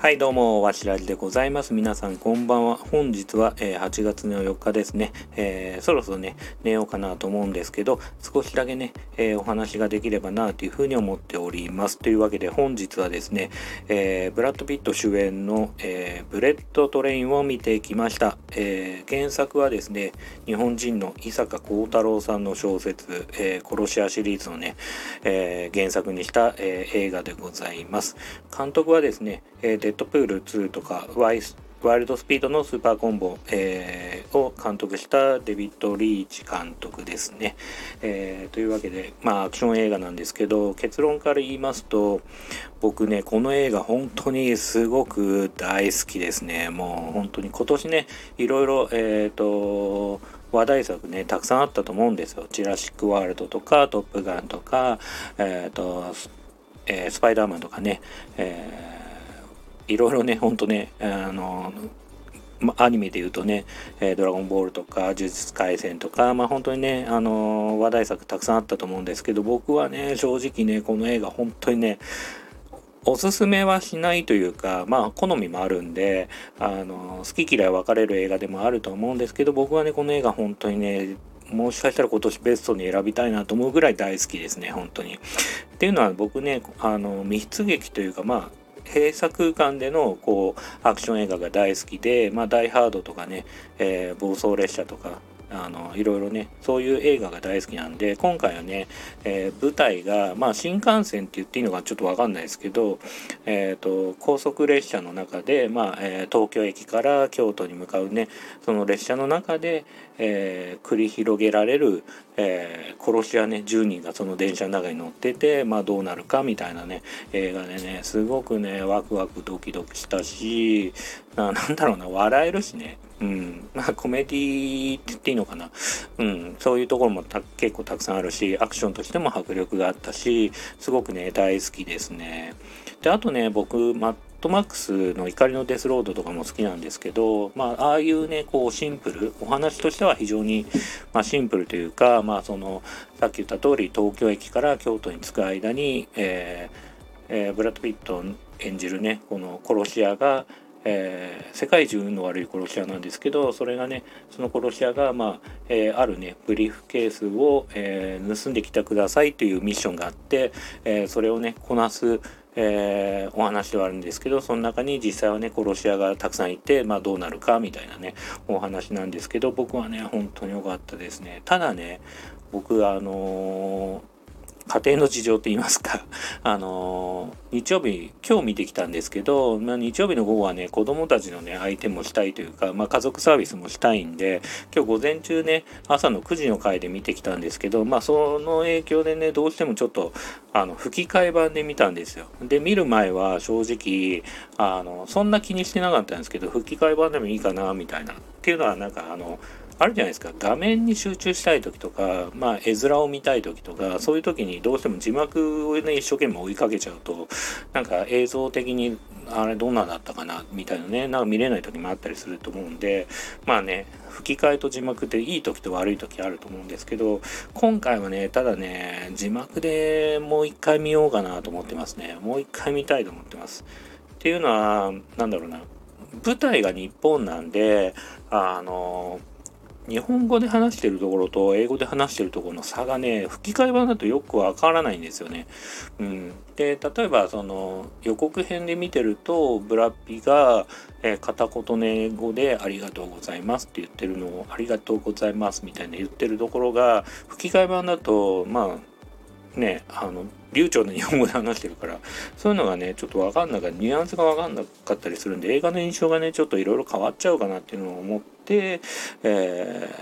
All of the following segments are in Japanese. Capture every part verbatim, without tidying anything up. はいどうもわしらじでございます。皆さんこんばんは。本日ははちがつのよっかですね、えー、そろそろね寝ようかなと思うんですけど、少しだけね、えー、お話ができればなというふうに思っております。というわけで本日はですね、えー、ブラッド・ピット主演の、えー、ブレット・トレインを見てきました。えー、原作はですね日本人の伊坂幸太郎さんの小説、えー、殺し屋シリーズをね、えー、原作にした、えー、映画でございます。監督はですね、えーデッドプールツーとかワイスワイルドスピードのスーパーコンボ、えー、を監督したデビッド・リーチ監督ですね。えー、というわけで、まあ、アクション映画なんですけど、結論から言いますと僕ねこの映画本当にすごく大好きですね。もう本当に今年ねいろいろえっと話題作ねたくさんあったと思うんですよ。ジュラシック・ワールドとかトップガンとか、えーとえー、スパイダーマンとかね、えーいろいろねほんとねあのアニメでいうとねドラゴンボールとか呪術廻戦とか、まあ本当にねあの話題作たくさんあったと思うんですけど、僕はね正直ねこの映画本当にねおすすめはしないというか、まあ好みもあるんであの好き嫌い分かれる映画でもあると思うんですけど、僕はねこの映画本当にねもしかしたら今年ベストに選びたいなと思うぐらい大好きですね本当に。っていうのは僕ねあの未出劇というかまあ閉鎖空間でのこうアクション映画が大好きで、まあ、ダイハードとかね、えー、暴走列車とかあのいろいろねそういう映画が大好きなんで、今回はね、えー、舞台が、まあ、新幹線って言っていいのかちょっと分かんないですけど、えー、と高速列車の中で、まあえー、東京駅から京都に向かうねその列車の中で、えー、繰り広げられる、えー、殺し屋ねじゅうにんがその電車の中に乗ってて、まあ、どうなるかみたいなね映画でねすごくねワクワクドキドキしたし、な、なんだろうな笑えるしね、うん、まあコメディって言っていいのかな、うん、そういうところもた結構たくさんあるし、アクションとしても迫力があったしすごくね大好きですね。であとね僕マッドマックスの怒りのデスロードとかも好きなんですけど、まあああいうねこうシンプルお話としては非常に、まあ、シンプルというか、まあそのさっき言った通り東京駅から京都に着く間に、えーえー、ブラッド・ピット演じるねこの殺し屋がえー、世界中運の悪い殺し屋なんですけど、それがねその殺し屋が、まあえー、あるねブリーフケースを、えー、盗んできてくださいというミッションがあって、えー、それをねこなす、えー、お話ではあるんですけど、その中に実際はね殺し屋がたくさんいて、まあ、どうなるかみたいなねお話なんですけど、僕はね本当に良かったですね。ただね僕あのー家庭の事情って言いますかあの日曜日今日見てきたんですけど、まあ、日曜日の午後はね子供たちのね相手もしたいというか、まあ、家族サービスもしたいんで今日午前中ね朝のくじの回で見てきたんですけど、まあその影響でねどうしてもちょっとあの吹き替え版で見たんですよ。で見る前は正直あのそんな気にしてなかったんですけど、吹き替え版でもいいかなみたいな。っていうのはなんかあのあるじゃないですか、画面に集中したい時とか、まあ、絵面を見たい時とかそういう時にどうしても字幕を、ね、一生懸命追いかけちゃうとなんか映像的にあれどんなだったかなみたいなねなんか見れない時もあったりすると思うんで、まあね吹き替えと字幕っていい時と悪い時あると思うんですけど、今回はねただね字幕でもう一回見ようかなと思ってますね。もう一回見たいと思ってます。っていうのはなんだろうな、舞台が日本なんであの日本語で話してるところと英語で話してるところの差がね吹き替え版だとよくわからないんですよね。うん、で例えばその予告編で見てるとブラピが、えー、片言の英語でありがとうございますって言ってるのをありがとうございますみたいな言ってるところが吹き替え版だとまあねあの流暢な日本語で話してるからそういうのがねちょっと分かんなかったニュアンスが分かんなかったりするんで映画の印象がねちょっといろいろ変わっちゃうかなっていうのを思って、え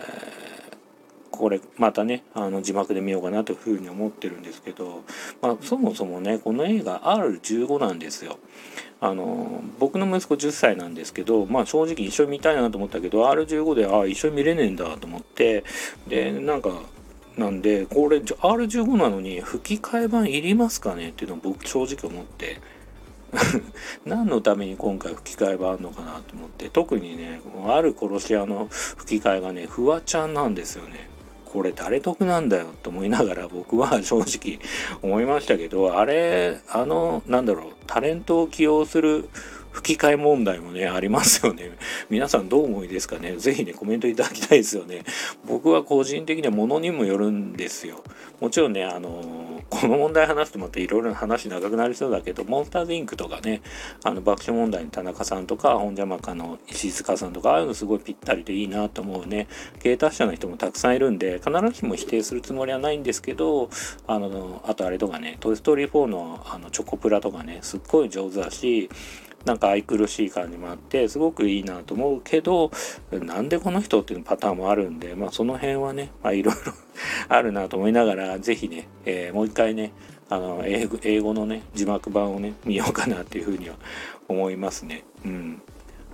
ー、これまたねあの字幕で見ようかなというふうに思ってるんですけど、まあ、そもそもねこの映画 アールじゅうご なんですよ。あの僕の息子じゅっさいなんですけど、まあ、正直一緒に見たいなと思ったけど アールじゅうご であ一緒に見れねえんだと思って、でなんかなんでこれ アールじゅうご なのに吹き替え版いりますかねっていうのを僕正直思って何のために今回吹き替え版あるのかなと思って、特にねある殺し屋の吹き替えがねフワちゃんなんですよね。これ誰得なんだよと思いながら僕は正直思いましたけど、あれあのなんだろうタレントを起用する吹き替え問題もねありますよね。皆さんどう思いですかね。ぜひねコメントいただきたいですよね。僕は個人的にはものにもよるんですよ。もちろんねあのー、この問題話すとまたいろいろな話長くなりそうだけど、モンスターズインクとかね、あの爆笑問題の田中さんとか本邪魔家の石塚さんとか、ああいうのすごいぴったりでいいなと思うね。芸達者の人もたくさんいるんで必ずしも否定するつもりはないんですけど、あのあとあれとかね、トイストーリーフォーのあのチョコプラとかね、すっごい上手だし、なんか愛くるしい感じもあってすごくいいなと思うけど、なんでこの人っていうパターンもあるんで、まあその辺はね、まあいろいろあるなと思いながら、ぜひね、えー、もう一回ねあの英語、英語のね字幕版をね見ようかなっていうふうには思いますね。うん。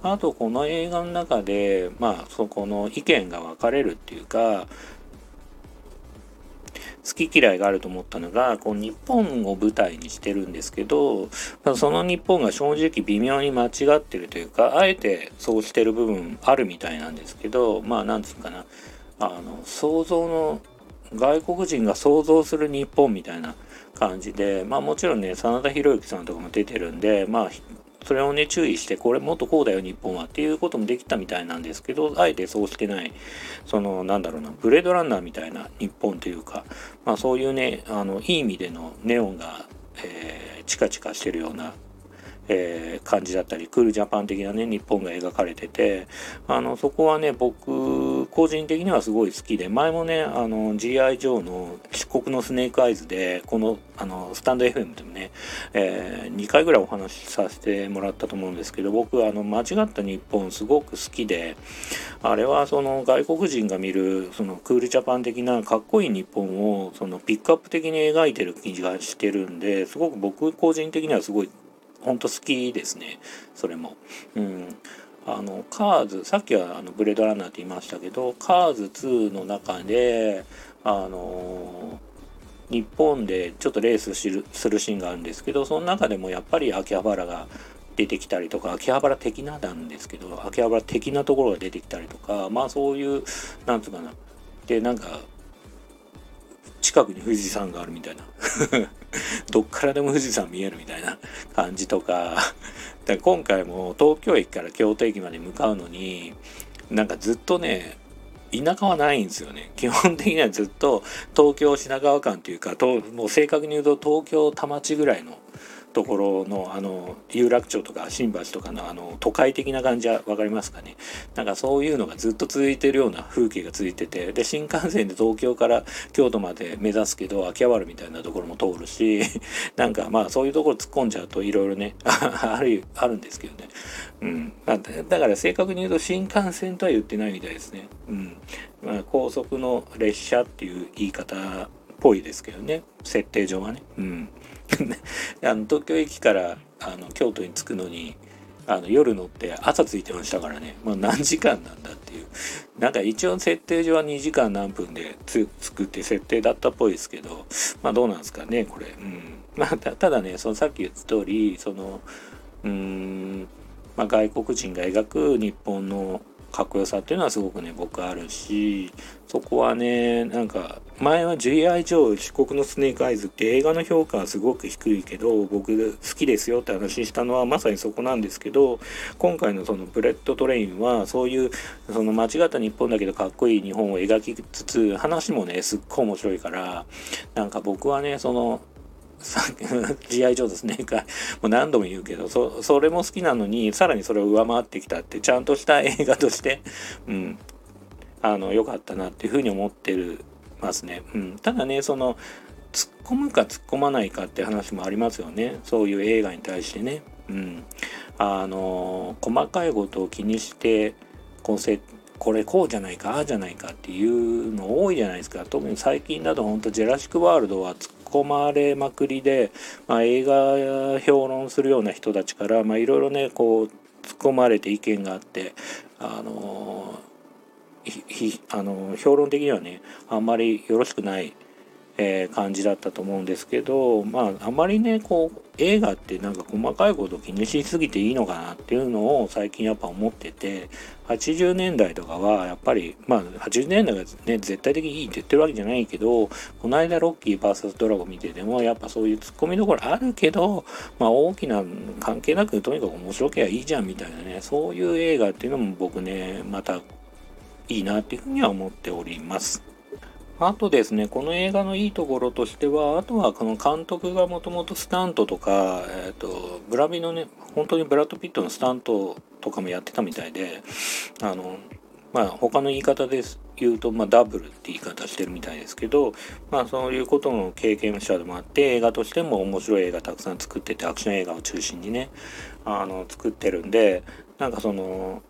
あとこの映画の中でまあそこの意見が分かれるっていうか、好き嫌いがあると思ったのが、こう日本を舞台にしてるんですけど、その日本が正直微妙に間違ってるというか、あえてそうしてる部分あるみたいなんですけど、まあなんつうかな、あの想像の外国人が想像する日本みたいな感じで、まあもちろんね真田広之さんとかも出てるんで、まあそれをね注意して、これもっとこうだよ日本はっていうこともできたみたいなんですけど、あえてそうしてない、そのなんだろうな、ブレードランナーみたいな日本というか、まあそういうねあのいい意味でのネオンが、えー、チカチカしてるような、えー、感じだったり、クールジャパン的なね日本が描かれてて、あのそこはね僕個人的にはすごい好きで、前もねあの ジーアイジョー の漆黒のスネークアイズでこのあのスタンド エフエム でもね、えー、にかいぐらいお話しさせてもらったと思うんですけど、僕あの間違った日本すごく好きで、あれはその外国人が見るそのクールジャパン的なかっこいい日本をそのピックアップ的に描いてる気がしてるんで、すごく僕個人的にはすごい本当好きですね。それも、うん、あのカーズ、さっきはあのブレードランナーって言いましたけど、カーズツーの中であの日本でちょっとレースするシーンがあるんですけど、その中でもやっぱり秋葉原が出てきたりとか、秋葉原的ななんですけど、秋葉原的なところが出てきたりとか、まあそういうなんつうかな、でなんか近くに富士山があるみたいなどっからでも富士山見えるみたいな感じとかで、今回も東京駅から京都駅まで向かうのになんかずっとね田舎はないんですよね。基本的にはずっと東京品川間というか、ともう正確に言うと東京田町ぐらいのところのあの有楽町とか新橋とかのあの都会的な感じは分かりますかね。なんかそういうのがずっと続いてるような風景が続いてて、で新幹線で東京から京都まで目指すけど秋葉原みたいなところも通るし、なんかまあそういうところ突っ込んじゃうといろいろねあるあるんですけどね、うん、だから正確に言うと新幹線とは言ってないみたいですね、うん、まあ、高速の列車っていう言い方っぽいですけどね、設定上はね、うん。あの東京駅からあの京都に着くのにあの夜乗って朝着いてましたからね、まあ、何時間なんだっていう、なんか一応設定上はにじかん何分で着くって設定だったっぽいですけど、まあどうなんですかねこれ、うん、まあ、た, ただねそのさっき言った通りそのうーん、まあ、外国人が描く日本のかっこよさっていうのはすごくね僕あるし、そこはねなんか前は ジーアイジョー 漆黒のスネークアイズって映画の評価はすごく低いけど僕好きですよって話したのはまさにそこなんですけど、今回のそのブレッドトレインはそういうその間違った日本だけどかっこいい日本を描きつつ、話もねすっごい面白いから、なんか僕はねそのジーアイジョー ですね。もう何度も言うけど、そ、それも好きなのに、さらにそれを上回ってきたって、ちゃんとした映画として、うん、あの、良かったなっていうふうに思ってるますね。うん。ただね、その、突っ込むか突っ込まないかって話もありますよね。そういう映画に対してね。うん。あの、細かいことを気にして、こうせ、これこうじゃないか、ああじゃないかっていうの多いじゃないですか。特に最近だと本当ジュラシックワールドは突っ込まれまくりで、まあ、映画評論するような人たちからまあいろいろねこう突っ込まれて意見があって、あのーひひあのー、評論的にはねあんまりよろしくないえー、感じだったと思うんですけど、まああまりねこう映画ってなんか細かいこと気にしすぎていいのかなっていうのを最近やっぱ思ってて、はちじゅうねんだいとかはやっぱりまあはちじゅうねんだいがね絶対的にいいって言ってるわけじゃないけど、この間ロッキー ブイエス ドラゴン見ててもやっぱそういうツッコミどころあるけど、まあ大きな関係なくとにかく面白けりゃいいじゃんみたいなね、そういう映画っていうのも僕ねまたいいなっていうふうには思っております。あとですね、この映画のいいところとしては、あとはこの監督がもともとスタントとか、えっと、ブラビのね、本当にブラッド・ピットのスタントとかもやってたみたいで、あの、まあ他の言い方です言うと、まあダブルって言い方してるみたいですけど、まあそういうことの経験者でもあって、映画としても面白い映画たくさん作ってて、アクション映画を中心にね、あの、作ってるんで、なんかその、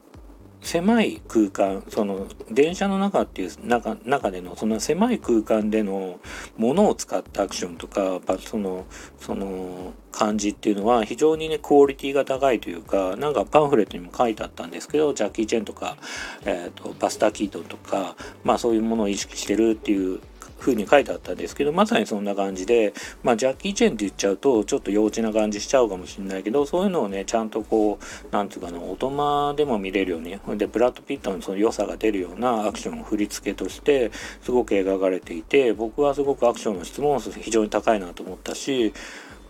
狭い空間、その電車の中っていう 中, 中でのその狭い空間でのものを使ったアクションとかそのその感じっていうのは非常にねクオリティが高いというか、なんかパンフレットにも書いてあったんですけど、ジャッキー・チェンとか、えー、とバスター・キートンとか、まあそういうものを意識してるっていう風に書いてあったんですけど、まさにそんな感じで、まあジャッキー・チェンって言っちゃうとちょっと幼稚な感じしちゃうかもしれないけど、そういうのをねちゃんとこうなんていうかな、大人でも見れるようにでブラッド・ピットのその良さが出るようなアクションを振り付けとしてすごく描かれていて、僕はすごくアクションの質問数非常に高いなと思ったし、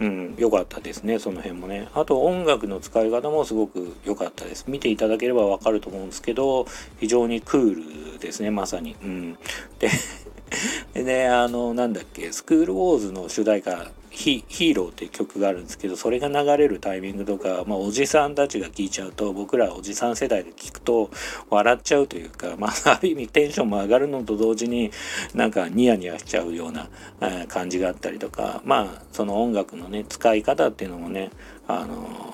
うん、良かったですね、その辺もね。あと音楽の使い方もすごく良かったです。見ていただければわかると思うんですけど、非常にクールですね、まさに、うん、ででね、あのなんだっけスクールウォーズの主題歌ヒ, ヒーローっていう曲があるんですけど、それが流れるタイミングとか、まあ、おじさんたちが聴いちゃうと、僕らおじさん世代で聴くと笑っちゃうというか、まあ、ある意味テンションも上がるのと同時になんかニヤニヤしちゃうような感じがあったりとか、まあその音楽のね使い方っていうのもね、あの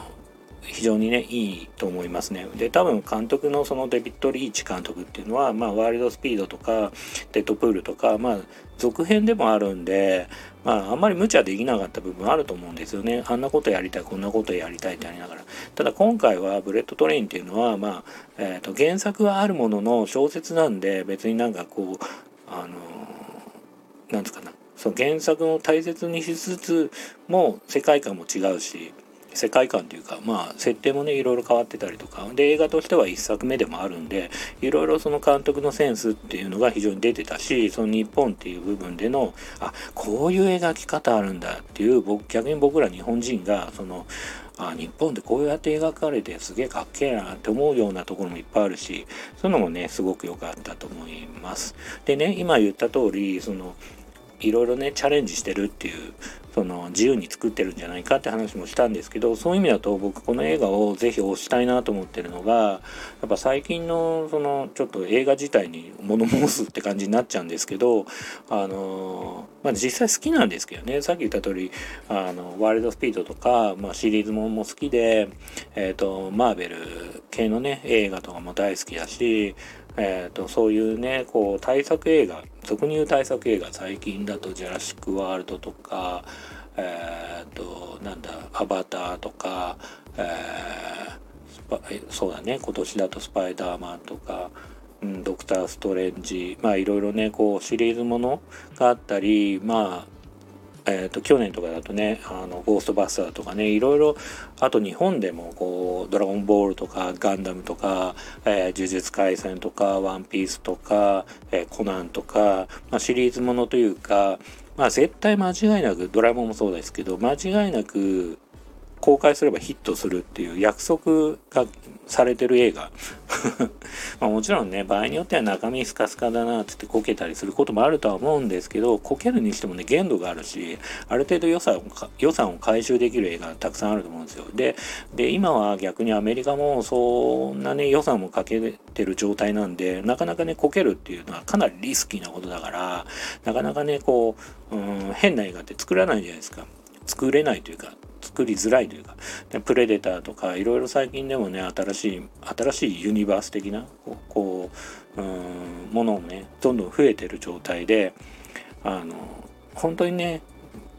非常にねいいと思いますね。で多分監督のそのデビッド・リーチ監督っていうのは、まあ、ワールドスピードとかデッドプールとか、まあ続編でもあるんで、まああんまり無茶できなかった部分あると思うんですよね。あんなことやりたいこんなことやりたいってありながら、ただ今回はブレットトレインっていうのは、まあ、えーと原作はあるものの小説なんで、別になんかこうあのなんつうかな、その原作を大切にしつつも世界観も違うし。世界観というか、まあ設定もねいろいろ変わってたりとかで、映画としては一作目でもあるんで、いろいろその監督のセンスっていうのが非常に出てたし、その日本っていう部分でのあこういう描き方あるんだっていう、僕逆に僕ら日本人がそのあ日本でこうやって描かれてすげえかっけえなって思うようなところもいっぱいあるし、そういうのもねすごく良かったと思います。でね、今言った通りそのいろいろねチャレンジしてるっていう、その自由に作ってるんじゃないかって話もしたんですけど、そういう意味だと僕この映画をぜひ推したいなと思ってるのが、やっぱ最近のそのちょっと映画自体に物申すって感じになっちゃうんですけど、あのまあ実際好きなんですけどね、さっき言った通りあのワイルドスピードとか、まあ、シリーズもんも好きで、えーとマーベル系のね映画とかも大好きだし、えーとそういうねこう大作映画、俗に言う大作映画、最近だとジュラシックワールドとか、えーとなんだアバターとか、えー、そうだね今年だとスパイダーマンとか、うん、ドクターストレンジ、まあいろいろねこうシリーズものがあったり、まあえー、と去年とかだとねあのゴーストバスターとかね、いろいろあと日本でもこうドラゴンボールとかガンダムとか、えー、呪術廻戦とかワンピースとか、えー、コナンとか、まあ、シリーズものというか、まあ、絶対間違いなくドラえもんもそうですけど、間違いなく公開すればヒットするっていう約束がされてる映画まあもちろんね場合によっては中身スカスカだなって言ってこけたりすることもあるとは思うんですけど、こけるにしてもね限度があるし、ある程度予算を予算を回収できる映画たくさんあると思うんですよ。でで今は逆にアメリカもそんなね予算もかけてる状態なんで、なかなかねこけるっていうのはかなりリスキーなことだから、なかなかねこう、うん、変な映画って作らないじゃないですか、作れないというか作りづらいというか、プレデターとかいろいろ最近でもね新しい新しいユニバース的なこう、こう、うーん、ものをねどんどん増えてる状態で、あの本当にね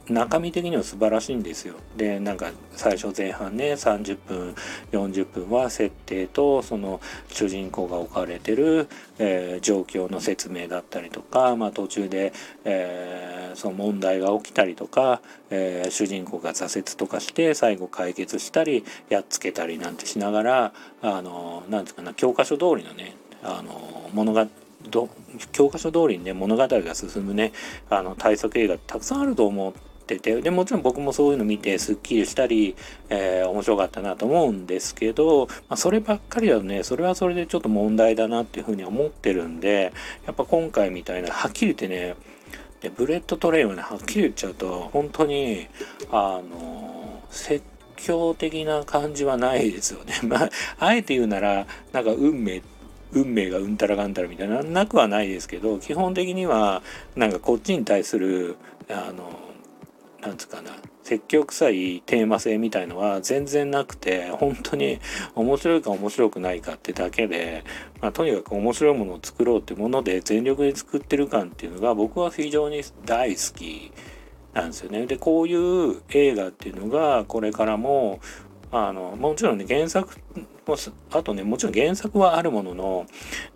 中身的には素晴らしいんですよ。でなんか最初前半ねさんじゅっぷんよんじゅっぷんは設定とその主人公が置かれてる、えー、状況の説明だったりとか、まあ、途中で、えー、その問題が起きたりとか、えー、主人公が挫折とかして最後解決したりやっつけたりなんてしながら、あのなんていうかな、教科書通りのね、あの物がど教科書通りにね物語が進むね、あの大作映画たくさんあると思う。でもちろん僕もそういうの見てスッキリしたり、えー、面白かったなと思うんですけど、まあ、そればっかりだとねそれはそれでちょっと問題だなっていうふうに思ってるんで、やっぱ今回みたいなはっきり言ってね、でブレットトレインはねはっきり言っちゃうと本当にあの説教的な感じはないですよね。まああえて言うならなんか運命運命がうんたらがんたらみたいななくはないですけど、基本的にはなんかこっちに対するあのなんつうかな説教臭いテーマ性みたいのは全然なくて、本当に面白いか面白くないかってだけで、まあ、とにかく面白いものを作ろうってもので全力で作ってる感っていうのが僕は非常に大好きなんですよね。でこういう映画っていうのがこれからもあのもちろんね原作あとねもちろん原作はあるものの、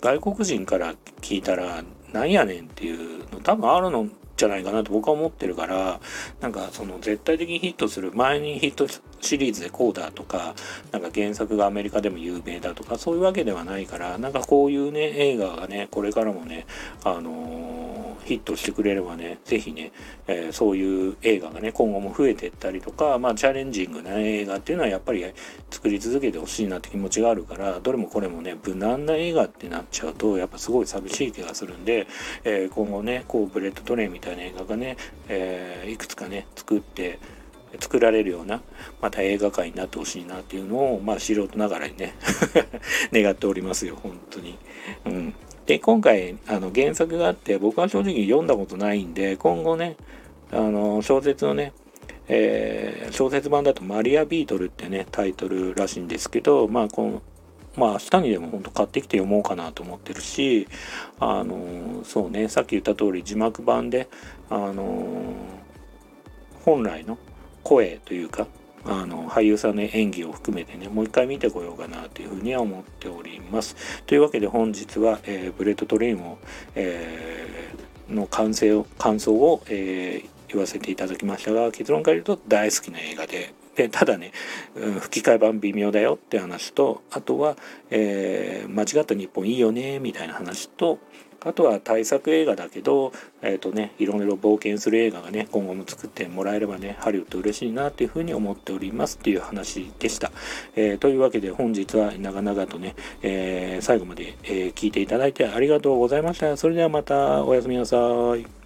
外国人から聞いたらなんやねんっていうの多分あるのじゃないかなと僕は思ってるから、なんかその絶対的にヒットする前にヒットシリーズでこうだとか、なんか原作がアメリカでも有名だとかそういうわけではないから、なんかこういうね映画がねこれからもねあのー、ヒットしてくれればねぜひね、えー、そういう映画がね今後も増えていったりとか、まあチャレンジングな映画っていうのはやっぱり作り続けてほしいなって気持ちがあるから、どれもこれもね無難な映画ってなっちゃうとやっぱすごい寂しい気がするんで、えー、今後ねこうブレットトレインみたいなみたいな映画がね、えー、いくつかね作って作られるようなまた映画界になってほしいなっていうのを、まあ素人ながらにね願っておりますよ本当に、うん、で今回あの原作があって僕は正直読んだことないんで、今後ねあの小説のね、えー、小説版だとマリアビートルってねタイトルらしいんですけど、まあこのまあ明日にでも本当買ってきて読もうかなと思ってるし、あのそうねさっき言った通り字幕版であの本来の声というかあの俳優さんの演技を含めてねもう一回見てこようかなというふうには思っております。というわけで本日は、えー、ブレットトレインを、えー、の完成を感想を、えー、言わせていただきましたが、結論から言うと大好きな映画で。でただね、うん、吹き替え版微妙だよって話と、あとは、えー、間違った日本いいよねみたいな話と、あとは大作映画だけど、えーとね、いろいろ冒険する映画がね今後も作ってもらえればねハリウッド嬉しいなっていうふうに思っておりますっていう話でした。えー、というわけで本日は長々とね、えー、最後まで、えー、聞いていただいてありがとうございました。それではまたおやすみなさい。